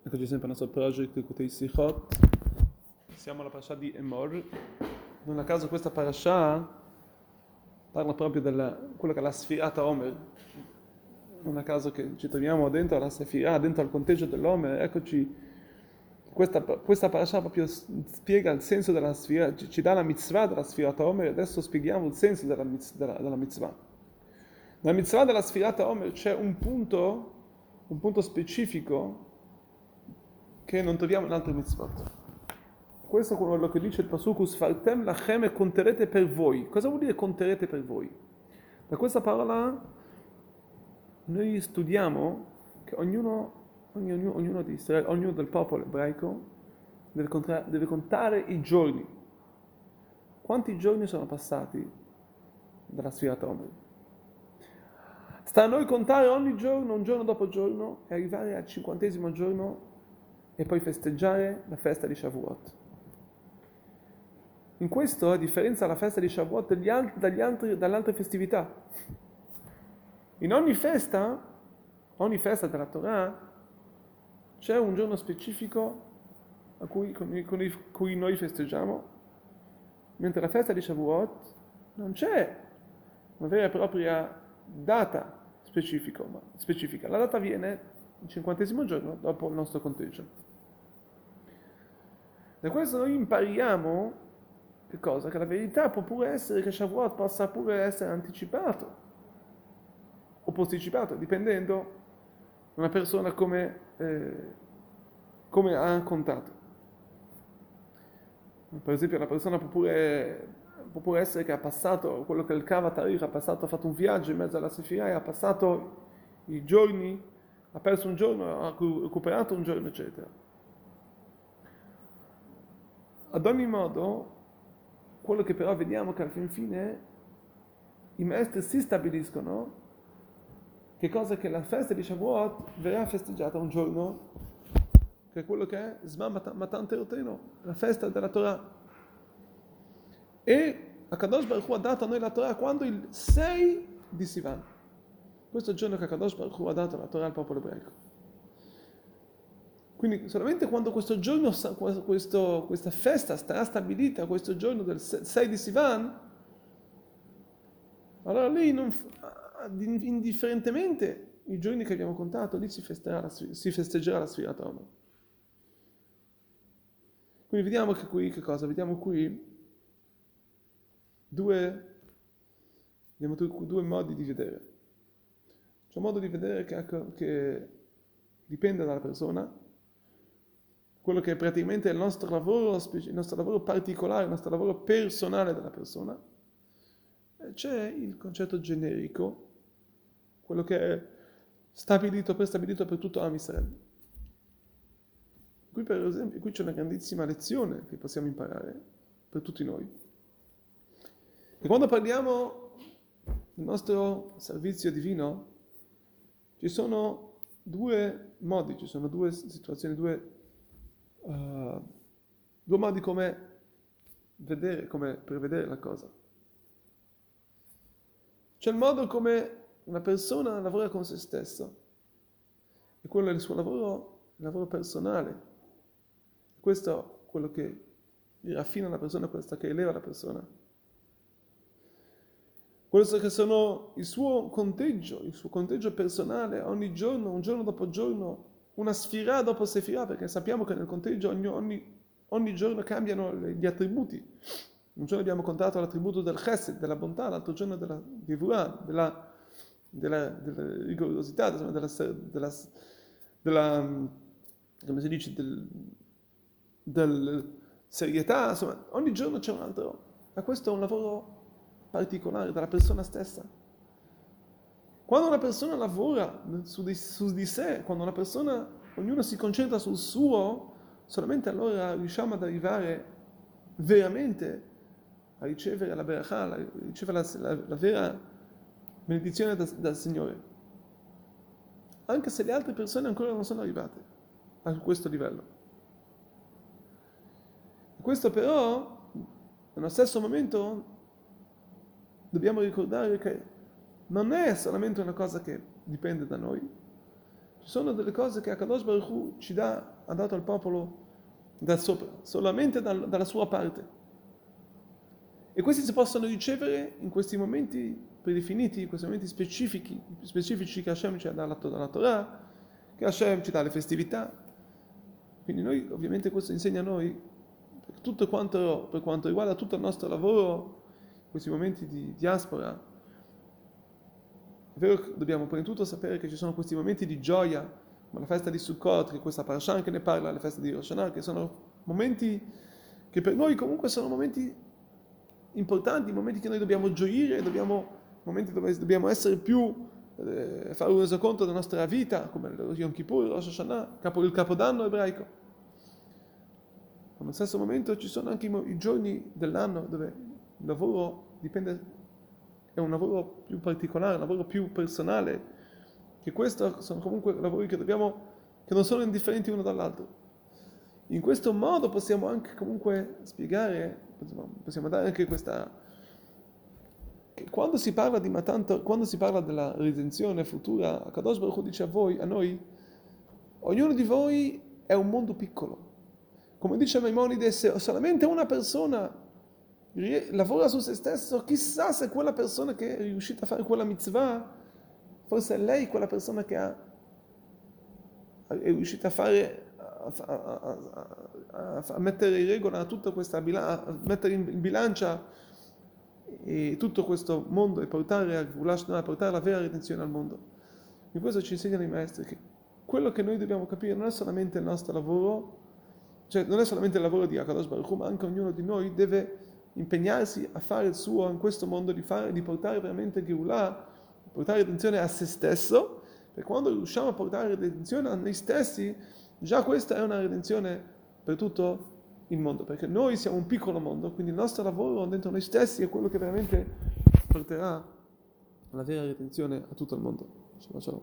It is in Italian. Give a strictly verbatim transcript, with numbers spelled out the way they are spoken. Eccoci sempre al nostro project Kutei Sihot. Siamo alla parasha di Emor. Non a caso questa parasha parla proprio della quella che è la Sfirat HaOmer. Non a caso che ci troviamo dentro la Sefira, dentro al conteggio dell'Omer. Eccoci, questa, questa parasha proprio spiega il senso della Sfira, ci, ci dà la mitzvah della Sfirat HaOmer. Adesso spieghiamo il senso della, della, della mitzvah. Nella mitzvah della Sfirat HaOmer c'è un punto, un punto specifico che non troviamo in altre mitzvot. Questo è quello che dice il pasukus, fartem lachem, e conterete per voi. Cosa vuol dire conterete per voi? Da questa parola noi studiamo che ognuno, ognuno, ognuno di Israele, ognuno del popolo ebraico deve contare, deve contare i giorni. Quanti giorni sono passati dalla Sfirat HaOmer? Sta a noi contare ogni giorno, un giorno dopo giorno, e arrivare al cinquantesimo giorno e poi festeggiare la festa di Shavuot. In questo, a differenza della festa di Shavuot dagli altri, dagli altri, dalle altre festività. In ogni festa, ogni festa della Torah, c'è un giorno specifico a cui, con, con il, cui noi festeggiamo, mentre la festa di Shavuot non c'è una vera e propria data specifica. Ma specifica. La data viene il cinquantesimo giorno dopo il nostro conteggio. Da questo noi impariamo che cosa? Che la verità può pure essere che Shavuot possa pure essere anticipato o posticipato, dipendendo una persona come, eh, come ha contato. Per esempio, la persona può pure, può pure essere che ha passato quello che il Kavatarik ha passato, ha fatto un viaggio in mezzo alla Sefira e ha passato i giorni, ha perso un giorno, ha recuperato un giorno, eccetera. Ad ogni modo, quello che però vediamo che alla fin fine i maestri si stabiliscono che cosa che la festa di Shavuot verrà festeggiata un giorno, che è quello che è Zman Matan Torateinu, la festa della Torah. E Hakadosh Baruch Hu ha dato a noi la Torah quando il sei di Sivan. Questo è il giorno che Hakadosh Baruch Hu ha dato la Torah al popolo ebraico. Quindi solamente quando questo giorno, questo, questa festa sarà stabilita, questo giorno del sei di Sivan, allora lì, non, indifferentemente i giorni che abbiamo contato, lì si festeggerà la, si festeggerà la Sfirat HaOmer. Quindi vediamo che qui, che cosa? Vediamo qui due, vediamo due modi di vedere. C'è un modo di vedere che, che dipende dalla persona, quello che è praticamente il nostro lavoro, il nostro lavoro particolare, il nostro lavoro personale della persona. C'è il concetto generico, quello che è stabilito, prestabilito per tutto Am Israel. Qui per esempio, qui c'è una grandissima lezione che possiamo imparare per tutti noi. E quando parliamo del nostro servizio divino, ci sono due modi, ci sono due situazioni, due, uh, due modi come vedere, come prevedere la cosa. C'è il modo come una persona lavora con se stessa, e quello è il suo lavoro, il lavoro personale. Questo è quello che raffina la persona, questo che eleva la persona. Quello che sono il suo conteggio, il suo conteggio personale, ogni giorno, un giorno dopo giorno, una sfirà dopo sefirà, perché sappiamo che nel conteggio ogni, ogni, ogni giorno cambiano gli attributi. Un giorno abbiamo contato l'attributo del chesed, della bontà, l'altro giorno della devura, della, della, della rigorosità, della, della, della, come si dice, del, del serietà, insomma, ogni giorno c'è un altro. Ma questo è un lavoro particolare dalla persona stessa. Quando una persona lavora su di, su di sé, quando una persona, ognuno si concentra sul suo, solamente allora riusciamo ad arrivare veramente a ricevere la berachah, a ricevere la, la, la vera benedizione da, dal Signore. Anche se le altre persone ancora non sono arrivate a questo livello. Questo però, nello stesso momento, dobbiamo ricordare che non è solamente una cosa che dipende da noi, Ci sono delle cose che Hakadosh Baruch Hu ci dà, ha dato al popolo da sopra, solamente dal, dalla sua parte. E questi si possono ricevere in questi momenti predefiniti, in questi momenti specifici, specifici che Hashem ci dà dalla, dalla Torah, che Hashem ci dà le festività. Quindi noi, ovviamente, questo insegna a noi tutto quanto, per quanto riguarda tutto il nostro lavoro, questi momenti di diaspora. È vero che dobbiamo prima di tutto sapere che ci sono questi momenti di gioia, ma la festa di Sukkot, che questa parasha anche ne parla, le feste di Rosh Hashanah, che sono momenti che per noi comunque sono momenti importanti, momenti che noi dobbiamo gioire, dobbiamo, momenti dove dobbiamo essere più, eh, fare un resoconto della nostra vita, come Yom Kippur, Rosh Hashanah, capo, il capodanno ebraico. Ma nello stesso momento ci sono anche i giorni dell'anno dove il lavoro dipende, è un lavoro più particolare, un lavoro più personale, che questi sono comunque lavori che dobbiamo, che non sono indifferenti uno dall'altro. In questo modo possiamo anche comunque spiegare, possiamo dare anche questa, che quando si parla di Matan Torah, quando si parla della redenzione futura, Hakadosh Baruch Hu dice a voi, a noi, ognuno di voi è un mondo piccolo. Come dice Maimonides, se solamente una persona lavora su se stesso, chissà se quella persona che è riuscita a fare quella mitzvah, forse è lei quella persona che ha, è riuscita a fare, a, a, a, a mettere in regola tutta questa bilancia, a mettere in bilancia e tutto questo mondo e portare a Gheulà, a portare la vera redenzione al mondo. In questo ci insegnano i maestri che quello che noi dobbiamo capire non è solamente il nostro lavoro, cioè non è solamente il lavoro di Hakadosh Baruch Hu, ma anche ognuno di noi deve impegnarsi a fare il suo in questo mondo, di, fare, di portare veramente Gheulà, portare redenzione a se stesso, e quando riusciamo a portare redenzione a noi stessi, già questa è una redenzione per tutto il mondo, perché noi siamo un piccolo mondo, quindi il nostro lavoro dentro noi stessi è quello che veramente porterà la vera redenzione a tutto il mondo. Ci facciamo.